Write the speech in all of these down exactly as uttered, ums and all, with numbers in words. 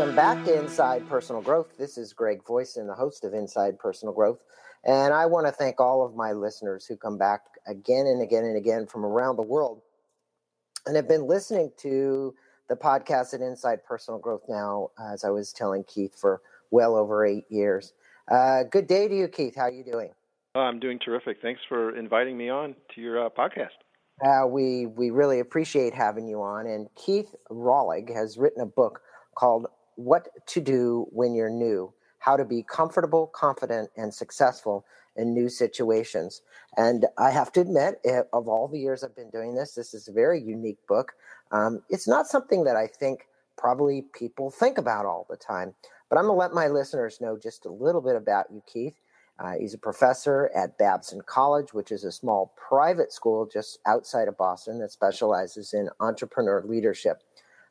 Welcome back to Inside Personal Growth. This is Greg Voisin, the host of Inside Personal Growth. And I want to thank all of my listeners who come back again and again and again from around the world and have been listening to the podcast at Inside Personal Growth now, as I was telling Keith, for well over eight years. Uh, good day to you, Keith. How are you doing? Oh, I'm doing terrific. Thanks for inviting me on to your uh, podcast. Uh, we, we really appreciate having you on. And Keith Rollag has written a book called What to Do When You're New, How to Be Comfortable, Confident, and Successful in New Situations. And I have to admit, of all the years I've been doing this, this is a very unique book. Um, it's not something that I think probably people think about all the time, but I'm going to let my listeners know just a little bit about you, Keith. Uh, he's a professor at Babson College, which is a small private school just outside of Boston that specializes in entrepreneur leadership.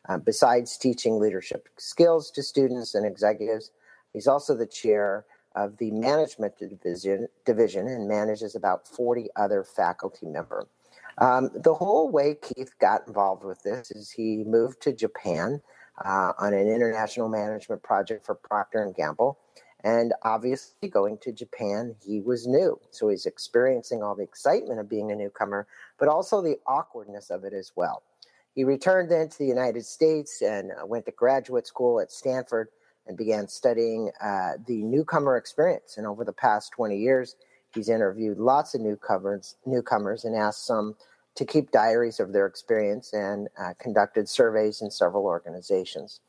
Uh, besides teaching leadership skills to students and executives, he's also the chair of the management division, division and manages about forty other faculty members. Um, the whole way Keith got involved with this is he moved to Japan uh, on an international management project for Procter and Gamble. And obviously going to Japan, he was new. So he's experiencing all the excitement of being a newcomer, but also the awkwardness of it as well. He returned then to the United States and went to graduate school at Stanford and began studying uh, the newcomer experience. And over the past twenty years, he's interviewed lots of newcomers, newcomers and asked some to keep diaries of their experience and uh, conducted surveys in several organizations.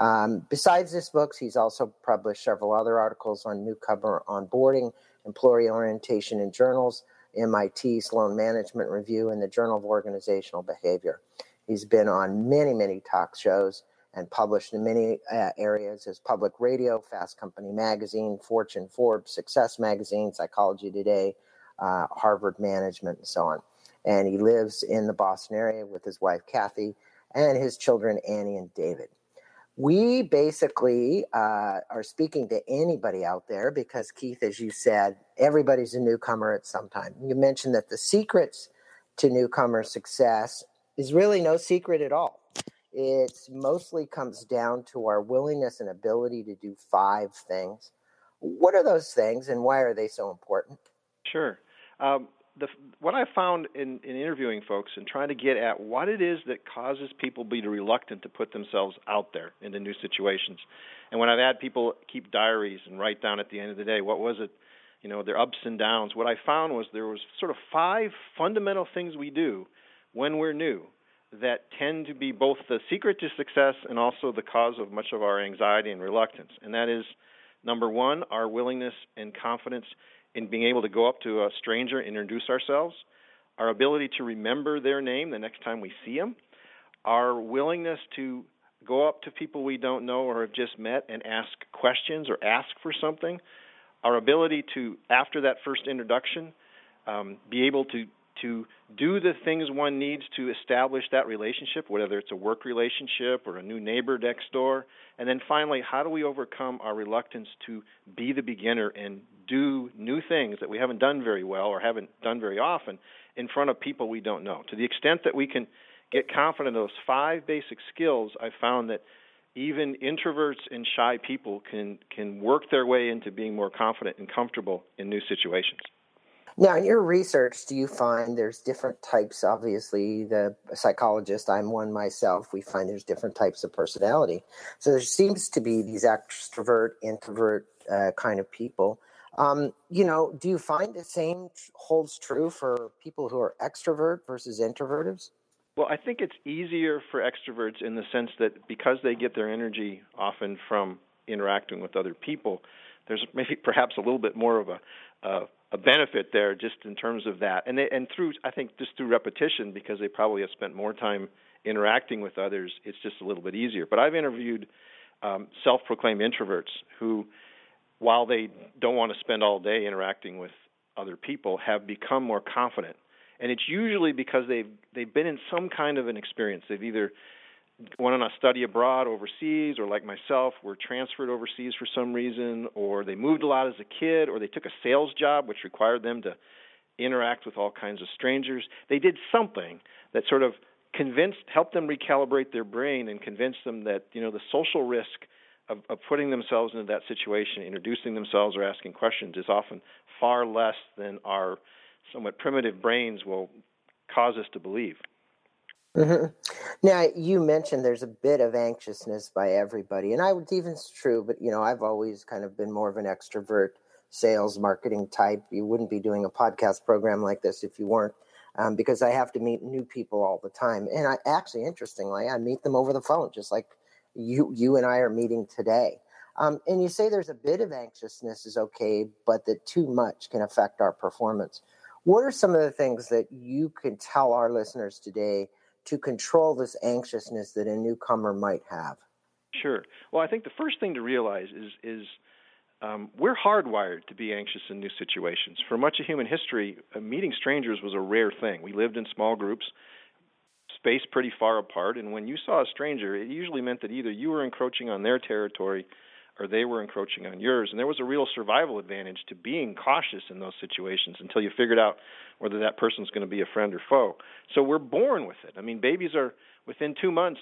Um, besides this book, he's also published several other articles on newcomer onboarding, employee orientation in journals, M I T Sloan Management Review, and the Journal of Organizational Behavior. He's been on many, many talk shows and published in many uh, areas as public radio, Fast Company Magazine, Fortune, Forbes, Success Magazine, Psychology Today, uh, Harvard Management, and so on. And he lives in the Boston area with his wife, Kathy, and his children, Annie and David. We basically uh, are speaking to anybody out there because, Keith, as you said, everybody's a newcomer at some time. You mentioned that the secrets to newcomer success is really no secret at all. It mostly comes down to our willingness and ability to do five things. What are those things and why are they so important? Sure. Um, the, what I found in, in interviewing folks and trying to get at what it is that causes people to be reluctant to put themselves out there into new situations. And when I've had people keep diaries and write down at the end of the day, what was it, you know, their ups and downs, what I found was there was sort of five fundamental things we do when we're new, that tend to be both the secret to success and also the cause of much of our anxiety and reluctance. And that is, number one, our willingness and confidence in being able to go up to a stranger and introduce ourselves, our ability to remember their name the next time we see them, our willingness to go up to people we don't know or have just met and ask questions or ask for something, our ability to, after that first introduction, um, be able to to do the things one needs to establish that relationship, whether it's a work relationship or a new neighbor next door. And then finally, how do we overcome our reluctance to be the beginner and do new things that we haven't done very well or haven't done very often in front of people we don't know? To the extent that we can get confident of those five basic skills, I found that even introverts and shy people can, can work their way into being more confident and comfortable in new situations. Now, in your research, do you find there's different types? Obviously, the psychologist, I'm one myself, we find there's different types of personality. So there seems to be these extrovert, introvert uh, kind of people. Um, you know, do you find the same holds true for people who are extrovert versus introverts? Well, I think it's easier for extroverts in the sense that because they get their energy often from interacting with other people, there's maybe perhaps a little bit more of a uh, a benefit there just in terms of that. And they, and through, I think just through repetition, because they probably have spent more time interacting with others, it's just a little bit easier. But I've interviewed um, self-proclaimed introverts who, while they don't want to spend all day interacting with other people, have become more confident. And it's usually because they've they've been in some kind of an experience. They've either went on a study abroad overseas, or like myself, were transferred overseas for some reason, or they moved a lot as a kid, or they took a sales job, which required them to interact with all kinds of strangers. They did something that sort of convinced, helped them recalibrate their brain and convinced them that, you know, the social risk of, of putting themselves into that situation, introducing themselves or asking questions is often far less than our somewhat primitive brains will cause us to believe. Mm-hmm. Now, you mentioned there's a bit of anxiousness by everybody, and I would even it's true, but, you know, I've always kind of been more of an extrovert sales marketing type. You wouldn't be doing a podcast program like this if you weren't, um, because I have to meet new people all the time. And I actually, interestingly, I meet them over the phone, just like you you and I are meeting today. Um, and you say there's a bit of anxiousness is okay, but that too much can affect our performance. What are some of the things that you can tell our listeners today to control this anxiousness that a newcomer might have? Sure. Well, I think the first thing to realize is is um, we're hardwired to be anxious in new situations. For much of human history, uh, meeting strangers was a rare thing. We lived in small groups, spaced pretty far apart, and when you saw a stranger, it usually meant that either you were encroaching on their territory or they were encroaching on yours. And there was a real survival advantage to being cautious in those situations until you figured out whether that person's going to be a friend or foe. So we're born with it. I mean, babies are within two months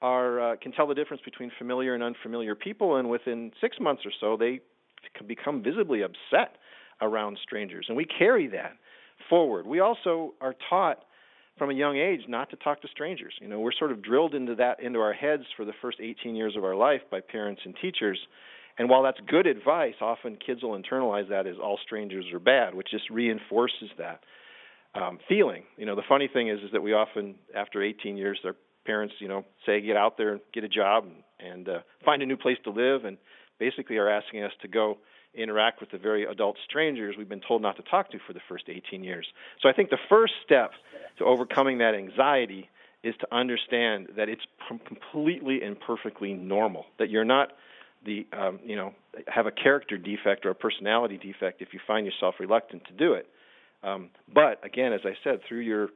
are uh, can tell the difference between familiar and unfamiliar people, and within six months or so, they can become visibly upset around strangers. And we carry that forward. We also are taught from a young age not to talk to strangers. You know, we're sort of drilled into that, into our heads for the first eighteen years of our life by parents and teachers. And while that's good advice, often kids will internalize that as all strangers are bad, which just reinforces that um, feeling. You know, the funny thing is, is that we often, after eighteen years, their parents, you know, say, get out there and get a job and, and uh, find a new place to live, and basically are asking us to go interact with the very adult strangers we've been told not to talk to for the first eighteen years. So I think the first step to overcoming that anxiety is to understand that it's completely and perfectly normal, that you're not the, um, you know, have a character defect or a personality defect if you find yourself reluctant to do it. Um, but again, as I said, through your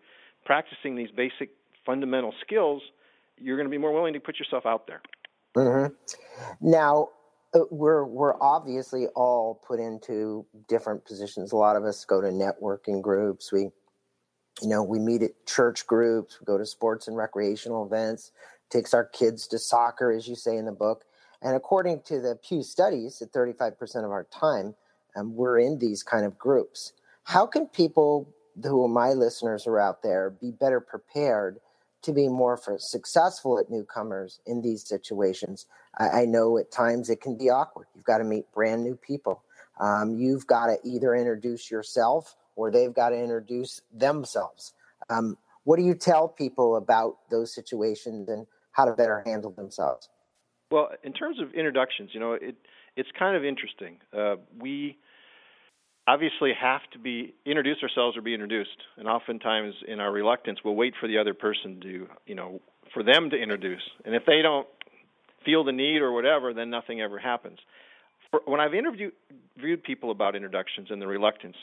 practicing these basic fundamental skills, you're going to be more willing to put yourself out there. Mm-hmm. Now, We're we're obviously all put into different positions. A lot of us go to networking groups. We, you know, we meet at church groups. We go to sports and recreational events. Takes our kids to soccer, as you say in the book. And according to the Pew studies, at thirty-five percent of our time, um, we're in these kind of groups. How can people who are my listeners are out there be better prepared to be more for successful at newcomers in these situations? I, I know at times it can be awkward. You've got to meet brand new people. Um, you've got to either introduce yourself or they've got to introduce themselves. Um, what do you tell people about those situations and how to better handle themselves? Well, in terms of introductions, you know, it it's kind of interesting. Uh, we obviously have to be introduce ourselves or be introduced, and oftentimes in our reluctance we'll wait for the other person to, you know, for them to introduce, and if they don't feel the need or whatever, then nothing ever happens. For, when I've interviewed viewed people about introductions and the reluctance,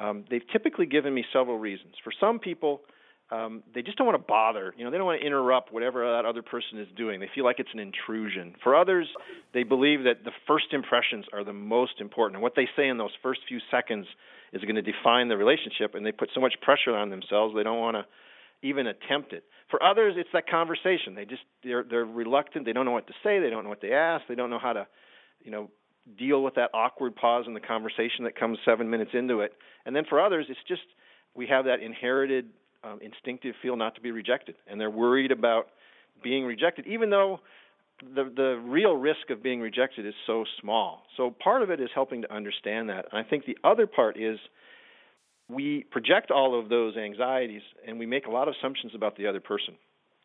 um, they've typically given me several reasons. For some people, um, they just don't want to bother, you know, they don't want to interrupt whatever that other person is doing. They feel like it's an intrusion. For others, they believe that the first impressions are the most important, and what they say in those first few seconds is going to define the relationship, and they put so much pressure on themselves they don't want to even attempt it. For others, it's that conversation. They just they're they're reluctant. They don't know what to say. They don't know what they ask. They don't know how to, you know, deal with that awkward pause in the conversation that comes seven minutes into it. And then for others, it's just we have that inherited Um, instinctive feel not to be rejected, and they're worried about being rejected, even though the the real risk of being rejected is so small. So part of it is helping to understand that. And I think the other part is we project all of those anxieties, and we make a lot of assumptions about the other person.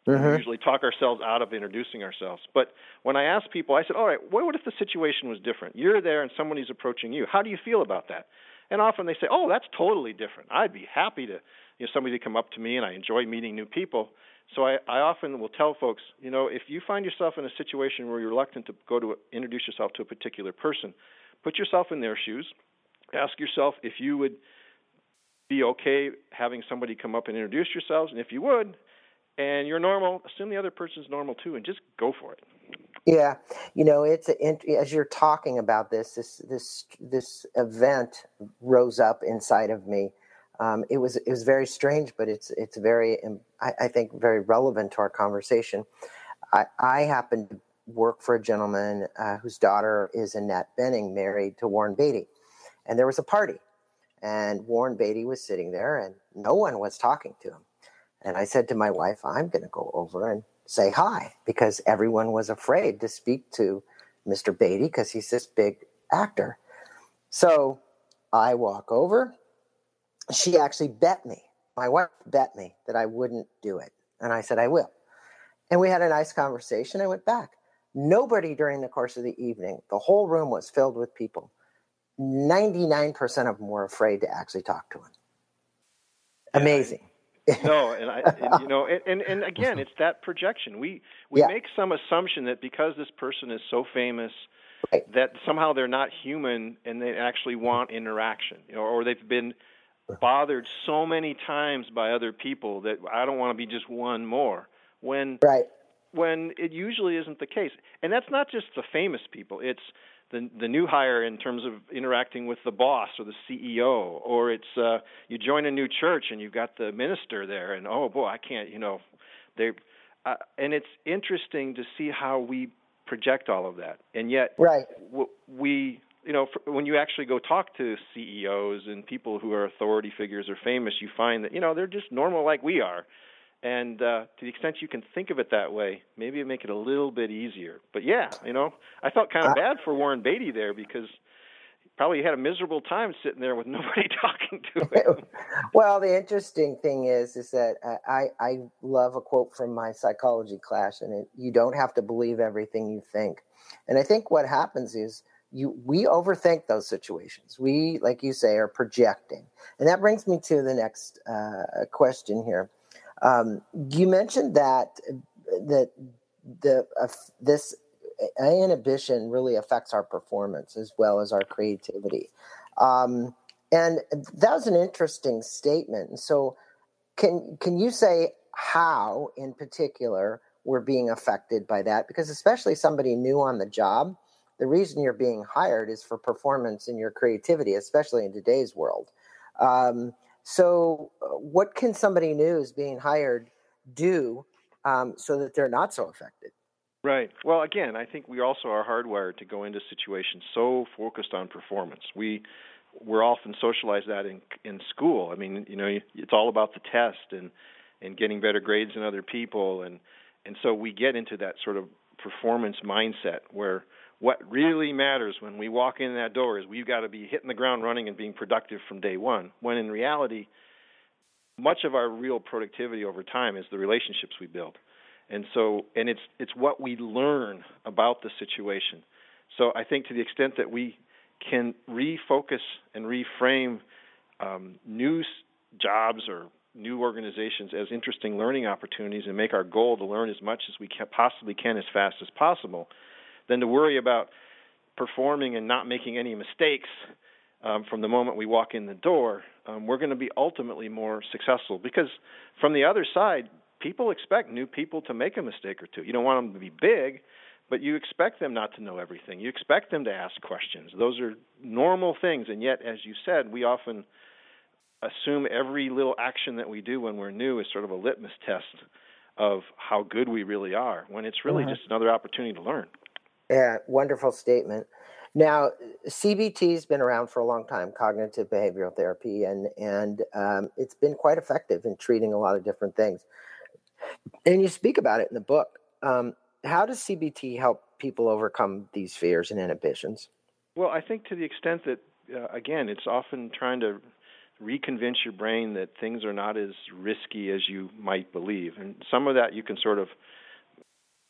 Mm-hmm. We usually talk ourselves out of introducing ourselves. But when I ask people, I said, all right, what if the situation was different? You're there, and somebody's approaching you. How do you feel about that? And often they say, oh, that's totally different. I'd be happy to, you know, somebody to come up to me, and I enjoy meeting new people. So I, I often will tell folks, you know, if you find yourself in a situation where you're reluctant to go to introduce yourself to a particular person, put yourself in their shoes. Ask yourself if you would be okay having somebody come up and introduce yourselves. And if you would, and you're normal, assume the other person's normal too, and just go for it. Yeah, you know, it's a, as you're talking about this, this this this event rose up inside of me. Um, it was it was very strange, but it's it's very I, I think very relevant to our conversation. I, I happened work for a gentleman uh, whose daughter is Annette Bening, married to Warren Beatty. And there was a party. And Warren Beatty was sitting there, and no one was talking to him. And I said to my wife, I'm going to go over and say hi, because everyone was afraid to speak to Mister Beatty because he's this big actor. So I walk over. She actually bet me. My wife bet me that I wouldn't do it. And I said, I will. And we had a nice conversation. I went back. Nobody during the course of the evening, the whole room was filled with people. ninety-nine percent of them were afraid to actually talk to him. Amazing. No, and I, and, you know, and, and, and again, it's that projection. We we yeah. make some assumption that because this person is so famous, right, that somehow they're not human and they actually want interaction, you know, or they've been bothered so many times by other people that I don't want to be just one more. When right. when it usually isn't the case, and that's not just the famous people. It's the the new hire in terms of interacting with the boss or the C E O, or it's uh, you join a new church and you've got the minister there, and oh boy, I can't, you know, they, uh, and it's interesting to see how we project all of that, and yet right. w- we, you know, for, when you actually go talk to C E Os and people who are authority figures or famous, you find that, you know, they're just normal like we are. And uh, to the extent you can think of it that way, maybe it make it a little bit easier. But yeah, you know, I felt kind of bad for Warren Beatty there because he probably had a miserable time sitting there with nobody talking to him. Well, the interesting thing is, is that uh, I I love a quote from my psychology class, and it, you don't have to believe everything you think. And I think what happens is you we overthink those situations. We, like you say, are projecting, and that brings me to the next uh, question here. Um, you mentioned that that the uh, this inhibition really affects our performance as well as our creativity, um, and that was an interesting statement. And so, can can you say how, in particular, we're being affected by that? Because especially somebody new on the job, the reason you're being hired is for performance and your creativity, especially in today's world. Um, So what can somebody new who's being hired do um, so that they're not so affected? Right. Well, again, I think we also are hardwired to go into situations so focused on performance. We, we're often socialized that in in school. I mean, you know, it's all about the test and, and getting better grades than other people. And, and so we get into that sort of performance mindset where what really matters when we walk in that door is we've got to be hitting the ground running and being productive from day one, when in reality, much of our real productivity over time is the relationships we build. And so, and it's it's what we learn about the situation. So I think to the extent that we can refocus and reframe um, new jobs or new organizations as interesting learning opportunities and make our goal to learn as much as we can, possibly can as fast as possible, than to worry about performing and not making any mistakes um, from the moment we walk in the door, um, we're going to be ultimately more successful. Because from the other side, people expect new people to make a mistake or two. You don't want them to be big, but you expect them not to know everything. You expect them to ask questions. Those are normal things. And yet, as you said, we often assume every little action that we do when we're new is sort of a litmus test of how good we really are, when it's really mm-hmm. just another opportunity to learn. Yeah, wonderful statement. Now, C B T has been around for a long time, cognitive behavioral therapy, and and um, it's been quite effective in treating a lot of different things. And you speak about it in the book. Um, how does C B T help people overcome these fears and inhibitions? Well, I think to the extent that, uh, again, it's often trying to reconvince your brain that things are not as risky as you might believe. And some of that you can sort of,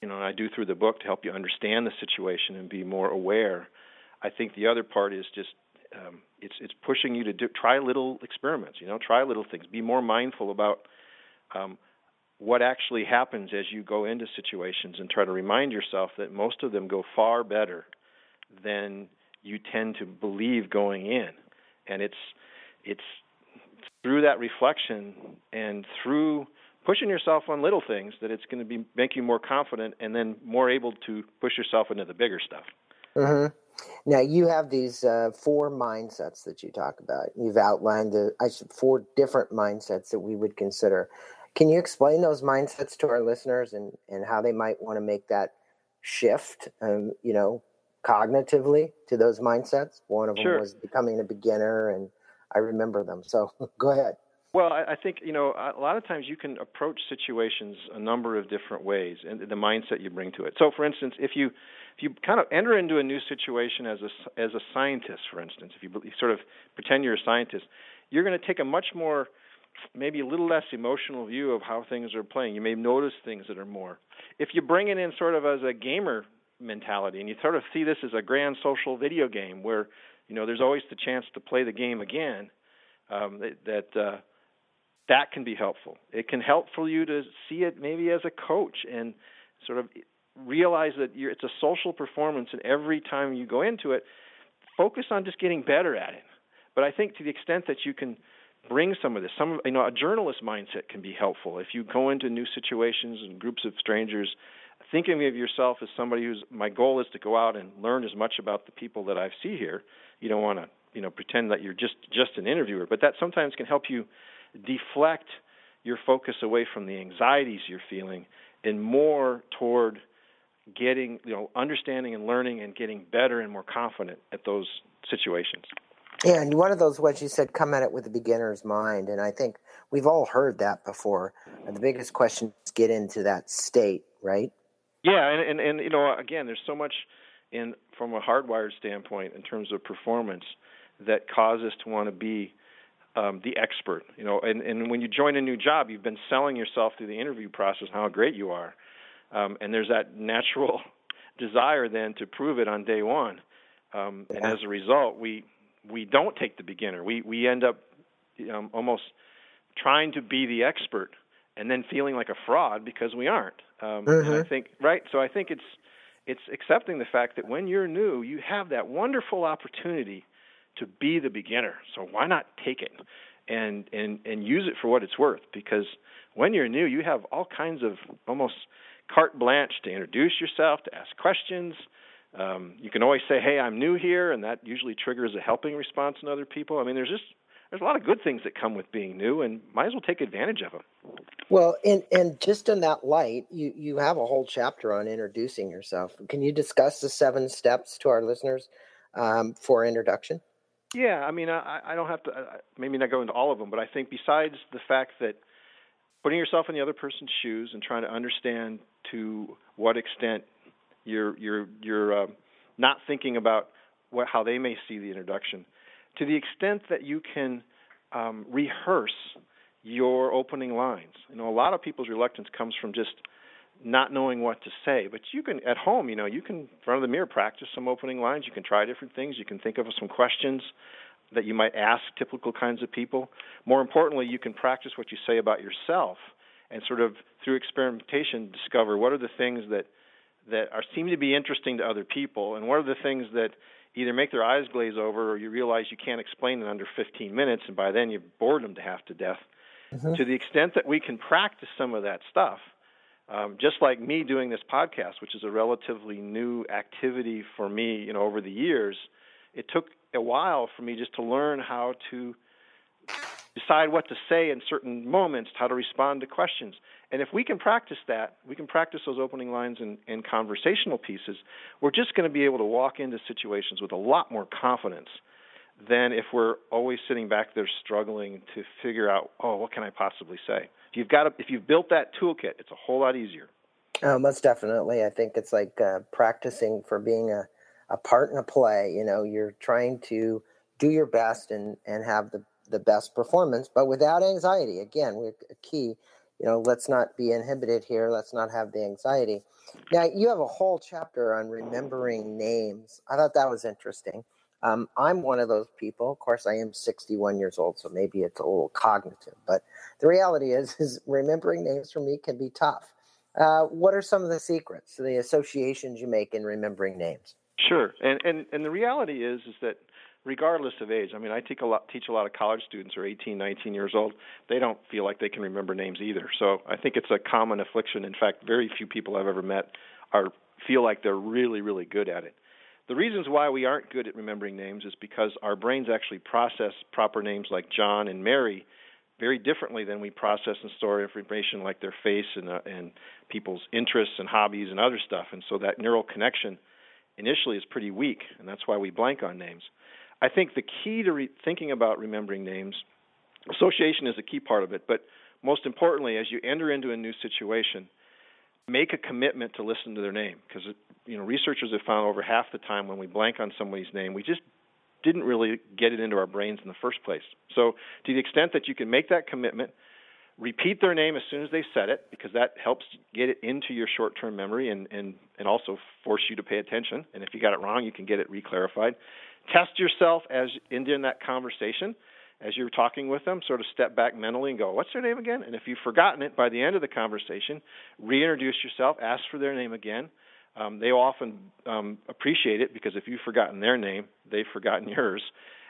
you know, and I do through the book to help you understand the situation and be more aware. I think the other part is just um, it's it's pushing you to do, try little experiments, you know, try little things. Be more mindful about um, what actually happens as you go into situations and try to remind yourself that most of them go far better than you tend to believe going in. And it's it's through that reflection and through pushing yourself on little things that it's going to be make you more confident and then more able to push yourself into the bigger stuff. Mm-hmm. Now, you have these uh, four mindsets that you talk about. You've outlined the I should, four different mindsets that we would consider. Can you explain those mindsets to our listeners and, and how they might want to make that shift, um, you know, cognitively to those mindsets. One of them sure. was becoming a beginner, and I remember them. So go ahead. Well, I think, you know, a lot of times you can approach situations a number of different ways and the mindset you bring to it. So, for instance, if you if you kind of enter into a new situation as a, as a scientist, for instance, if you sort of pretend you're a scientist, you're going to take a much more, maybe a little less emotional view of how things are playing. You may notice things that are more. If you bring it in sort of as a gamer mentality and you sort of see this as a grand social video game where, you know, there's always the chance to play the game again, um, that... that uh, that can be helpful. It can help for you to see it maybe as a coach and sort of realize that you're, it's a social performance, and every time you go into it, focus on just getting better at it. But I think to the extent that you can bring some of this, some you know, a journalist mindset can be helpful. If you go into new situations and groups of strangers, thinking of yourself as somebody who's, my goal is to go out and learn as much about the people that I see here. You don't want to you know pretend that you're just, just an interviewer, but that sometimes can help you deflect your focus away from the anxieties you're feeling and more toward getting, you know, understanding and learning and getting better and more confident at those situations. Yeah, and one of those was, you said, come at it with a beginner's mind. And I think we've all heard that before. And the biggest question is get into that state, right? Yeah, and, and, and you know, again, there's so much in from a hardwired standpoint in terms of performance that causes us to want to be Um, the expert, you know, and, and when you join a new job, you've been selling yourself through the interview process, how great you are. Um, and there's that natural desire then to prove it on day one. Um, and as a result, we we don't take the beginner. We we end up um, almost trying to be the expert and then feeling like a fraud because we aren't. Um, mm-hmm. And I think, right, so I think it's it's accepting the fact that when you're new, you have that wonderful opportunity to be the beginner. So why not take it and, and, and use it for what it's worth? Because when you're new, you have all kinds of almost carte blanche to introduce yourself, to ask questions. Um, you can always say, hey, I'm new here, and that usually triggers a helping response in other people. I mean, there's just there's a lot of good things that come with being new, and might as well take advantage of them. Well, and, and just in that light, you, you have a whole chapter on introducing yourself. Can you discuss the seven steps to our listeners um, for introduction? Yeah, I mean, I, I don't have to uh, maybe not go into all of them, but I think besides the fact that putting yourself in the other person's shoes and trying to understand to what extent you're you're you're uh, not thinking about what, how they may see the introduction, to the extent that you can um, rehearse your opening lines. You know, a lot of people's reluctance comes from just not knowing what to say, but you can at home, you know, you can in front of the mirror practice some opening lines. You can try different things. You can think of some questions that you might ask typical kinds of people. More importantly, you can practice what you say about yourself and sort of through experimentation discover what are the things that that are seem to be interesting to other people and what are the things that either make their eyes glaze over or you realize you can't explain in under fifteen minutes, and by then you've bored them to half to death. Mm-hmm. To the extent that we can practice some of that stuff, Um, just like me doing this podcast, which is a relatively new activity for me, you know, over the years, it took a while for me just to learn how to decide what to say in certain moments, how to respond to questions. And if we can practice that, we can practice those opening lines and, and conversational pieces, we're just going to be able to walk into situations with a lot more confidence than if we're always sitting back there struggling to figure out, oh, what can I possibly say? If you've got, a, if you've built that toolkit, it's a whole lot easier. Oh, most definitely. I think it's like uh, practicing for being a, a part in a play. You know, you're trying to do your best and, and have the, the best performance, but without anxiety. Again, we're key. You know, let's not be inhibited here. Let's not have the anxiety. Now, you have a whole chapter on remembering names. I thought that was interesting. Um, I'm one of those people. Of course, I am sixty-one years old, so maybe it's a little cognitive. But the reality is, is remembering names for me can be tough. Uh, what are some of the secrets, the associations you make in remembering names? Sure. And, and and the reality is is that regardless of age, I mean, I teach a lot, teach a lot of college students who are eighteen, nineteen years old. They don't feel like they can remember names either. So I think it's a common affliction. In fact, very few people I've ever met are feel like they're really, really good at it. The reasons why we aren't good at remembering names is because our brains actually process proper names like John and Mary very differently than we process and store information like their face and, uh, and people's interests and hobbies and other stuff. And so that neural connection initially is pretty weak, and that's why we blank on names. I think the key to re- thinking about remembering names, association is a key part of it, but most importantly, as you enter into a new situation, make a commitment to listen to their name, because you know researchers have found over half the time when we blank on somebody's name, we just didn't really get it into our brains in the first place. So to the extent that you can make that commitment, repeat their name as soon as they said it, because that helps get it into your short-term memory and, and, and also force you to pay attention. And if you got it wrong, you can get it reclarified. Test yourself as in that conversation. As you're talking with them, sort of step back mentally and go, what's their name again? And if you've forgotten it, by the end of the conversation, reintroduce yourself, ask for their name again. Um, they often um, appreciate it, because if you've forgotten their name, they've forgotten yours.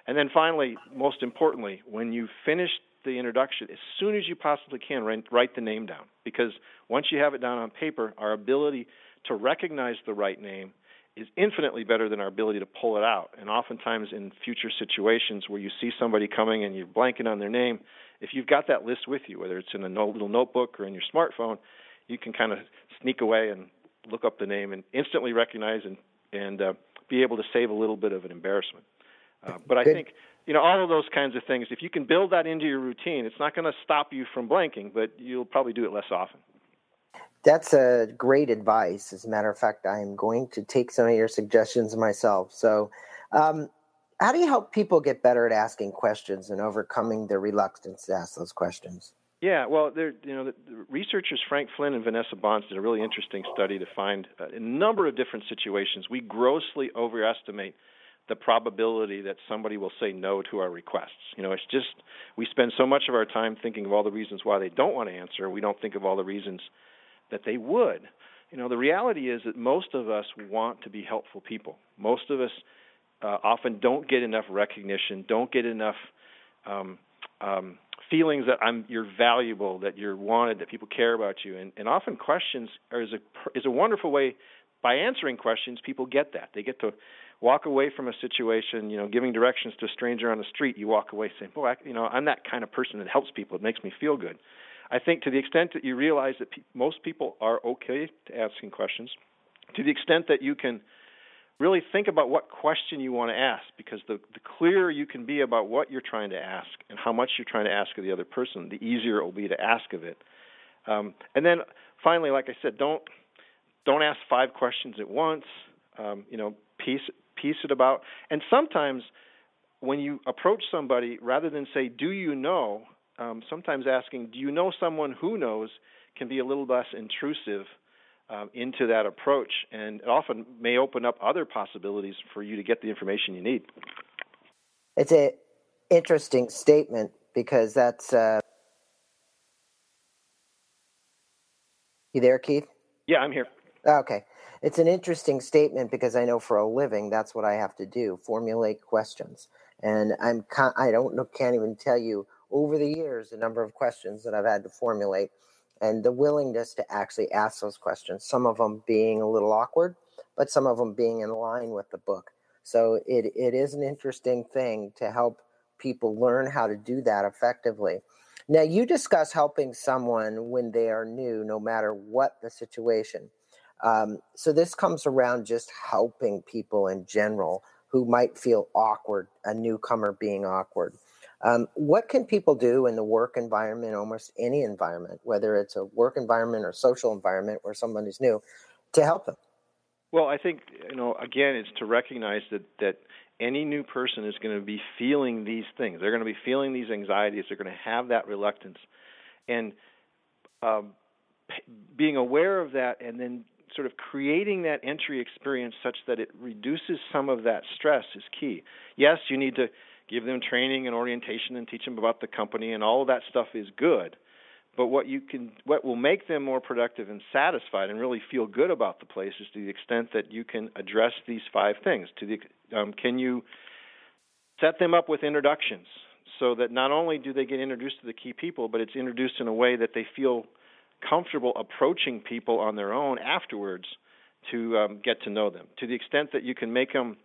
And then finally, most importantly, when you finish the introduction, as soon as you possibly can, write the name down. Because once you have it down on paper, our ability to recognize the right name is infinitely better than our ability to pull it out. And oftentimes in future situations where you see somebody coming and you're blanking on their name, if you've got that list with you, whether it's in a no- little notebook or in your smartphone, you can kind of sneak away and look up the name and instantly recognize and, and uh, be able to save a little bit of an embarrassment. Uh, but I think, you know, all of those kinds of things, if you can build that into your routine, it's not going to stop you from blanking, but you'll probably do it less often. That's a great advice. As a matter of fact, I am going to take some of your suggestions myself. So um, how do you help people get better at asking questions and overcoming their reluctance to ask those questions? Yeah, well, you know, the researchers Frank Flynn and Vanessa Bonds did a really interesting study to find a number of different situations. We grossly overestimate the probability that somebody will say no to our requests. You know, it's just we spend so much of our time thinking of all the reasons why they don't want to answer. We don't think of all the reasons that they would. You know, the reality is that most of us want to be helpful people. Most of us uh, often don't get enough recognition, don't get enough um, um, feelings that I'm, you're valuable, that you're wanted, that people care about you. And, and often questions are, is a is a wonderful way. By answering questions, people get that. They get to walk away from a situation, you know, giving directions to a stranger on the street. You walk away saying, boy, I, you know, I'm that kind of person that helps people. It makes me feel good. I think to the extent that you realize that pe- most people are okay to asking questions, to the extent that you can really think about what question you want to ask, because the, the clearer you can be about what you're trying to ask and how much you're trying to ask of the other person, the easier it will be to ask of it. Um, and then finally, like I said, don't don't ask five questions at once. Um, you know, piece piece it about. And sometimes when you approach somebody, rather than say, do you know, Um, sometimes asking, do you know someone who knows, can be a little less intrusive um, into that approach, and it often may open up other possibilities for you to get the information you need. It's an interesting statement, because that's... Uh... You there, Keith? Yeah, I'm here. Okay. It's an interesting statement, because I know for a living that's what I have to do, formulate questions. And I'm con- I don't know, can't even tell you over the years, the number of questions that I've had to formulate and the willingness to actually ask those questions, some of them being a little awkward, but some of them being in line with the book. So it, it is an interesting thing to help people learn how to do that effectively. Now, you discuss helping someone when they are new, no matter what the situation. Um, so this comes around just helping people in general who might feel awkward, a newcomer being awkward. Um, what can people do in the work environment, almost any environment, whether it's a work environment or social environment where someone is new, to help them? Well, I think, you know, again, it's to recognize that, that any new person is going to be feeling these things. They're going to be feeling these anxieties. They're going to have that reluctance. And um, being aware of that and then sort of creating that entry experience such that it reduces some of that stress is key. Yes, you need to give them training and orientation and teach them about the company, and all of that stuff is good. But what you can, what will make them more productive and satisfied and really feel good about the place is to the extent that you can address these five things. To the, um, can you set them up with introductions so that not only do they get introduced to the key people, but it's introduced in a way that they feel comfortable approaching people on their own afterwards to um, get to know them. To the extent that you can make them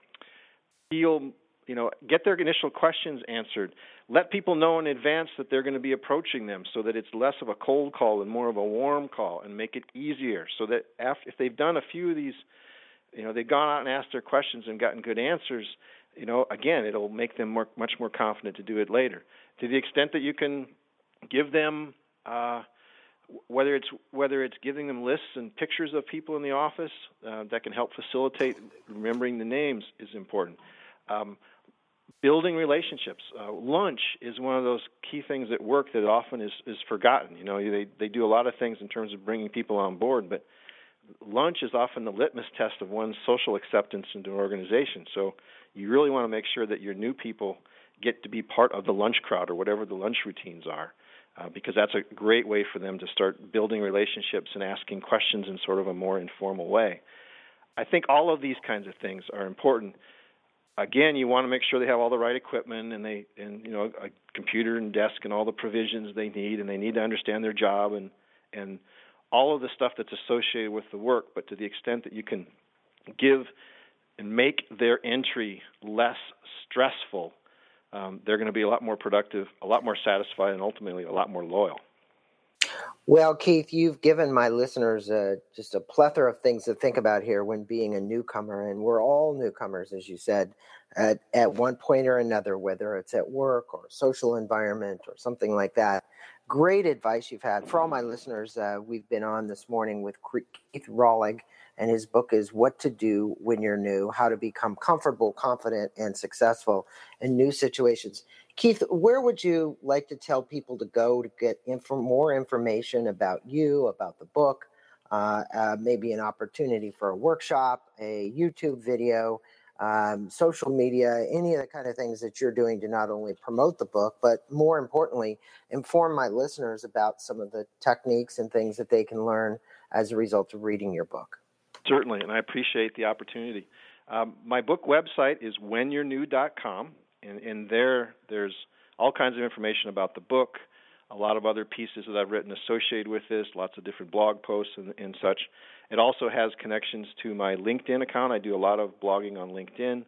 feel, you know, get their initial questions answered. Let people know in advance that they're going to be approaching them so that it's less of a cold call and more of a warm call, and make it easier so that after, if they've done a few of these, you know, they've gone out and asked their questions and gotten good answers, you know, again, it'll make them more, much more confident to do it later. To the extent that you can give them, uh, whether it's whether it's giving them lists and pictures of people in the office uh, that can help facilitate remembering the names is important. Um, Building relationships. Uh, lunch is one of those key things at work that often is, is forgotten. You know, they, they do a lot of things in terms of bringing people on board, but lunch is often the litmus test of one's social acceptance into an organization. So you really want to make sure that your new people get to be part of the lunch crowd or whatever the lunch routines are, uh, because that's a great way for them to start building relationships and asking questions in sort of a more informal way. I think all of these kinds of things are important. Again, you want to make sure they have all the right equipment and they, and you know, a computer and desk and all the provisions they need, and they need to understand their job and and all of the stuff that's associated with the work. But to the extent that you can give and make their entry less stressful, um, they're going to be a lot more productive, a lot more satisfied, and ultimately a lot more loyal. Well, Keith, you've given my listeners uh, just a plethora of things to think about here when being a newcomer, and we're all newcomers, as you said, at, at one point or another, whether it's at work or social environment or something like that. Great advice you've had. For all my listeners, uh, we've been on this morning with Keith Rollag, and his book is What to Do When You're New, How to Become Comfortable, Confident, and Successful in New Situations. Keith, where would you like to tell people to go to get inf- more information about you, about the book, uh, uh, maybe an opportunity for a workshop, a YouTube video, um, social media, any of the kind of things that you're doing to not only promote the book, but more importantly, inform my listeners about some of the techniques and things that they can learn as a result of reading your book? Certainly, and I appreciate the opportunity. Um, my book website is when your new dot com. And in there, there's all kinds of information about the book, a lot of other pieces that I've written associated with this, lots of different blog posts and, and such. It also has connections to my LinkedIn account. I do a lot of blogging on LinkedIn.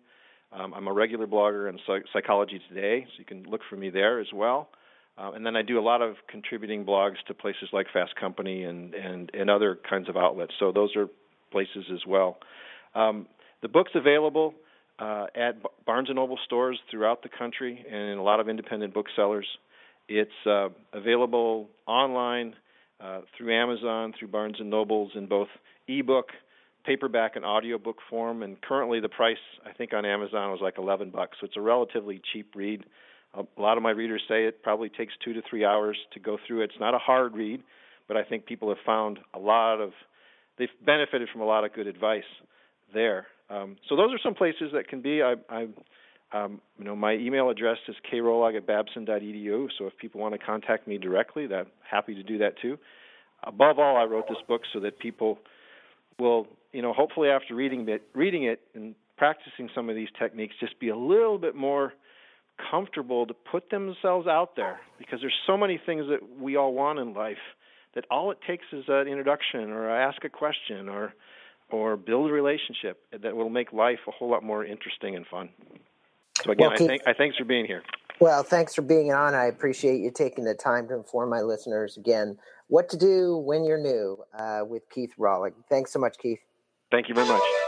Um, I'm a regular blogger in psych- Psychology Today, so you can look for me there as well. Uh, and then I do a lot of contributing blogs to places like Fast Company and, and, and other kinds of outlets. So those are places as well. Um, the book's available Uh, at Barnes and Noble stores throughout the country and in a lot of independent booksellers. It's uh, available online uh, through Amazon, through Barnes and Nobles in both ebook, paperback, and audiobook form. And currently the price, I think, on Amazon was like eleven bucks. So it's a relatively cheap read. A lot of my readers say it probably takes two to three hours to go through. It's not a hard read, but I think people have found a lot of, they've benefited from a lot of good advice there. Um, so those are some places that can be. I, I um, you know, my email address is k rollag at babson dot e d u. So if people want to contact me directly, I'm happy to do that too. Above all, I wrote this book so that people will, you know, hopefully after reading it, reading it and practicing some of these techniques, just be a little bit more comfortable to put themselves out there, because there's so many things that we all want in life that all it takes is an introduction or ask a question or. or build a relationship that will make life a whole lot more interesting and fun. So again, well, Keith, I thank I thanks for being here. Well, thanks for being on. I appreciate you taking the time to inform my listeners again what to do when you're new uh, with Keith Rollag. Thanks so much, Keith. Thank you very much.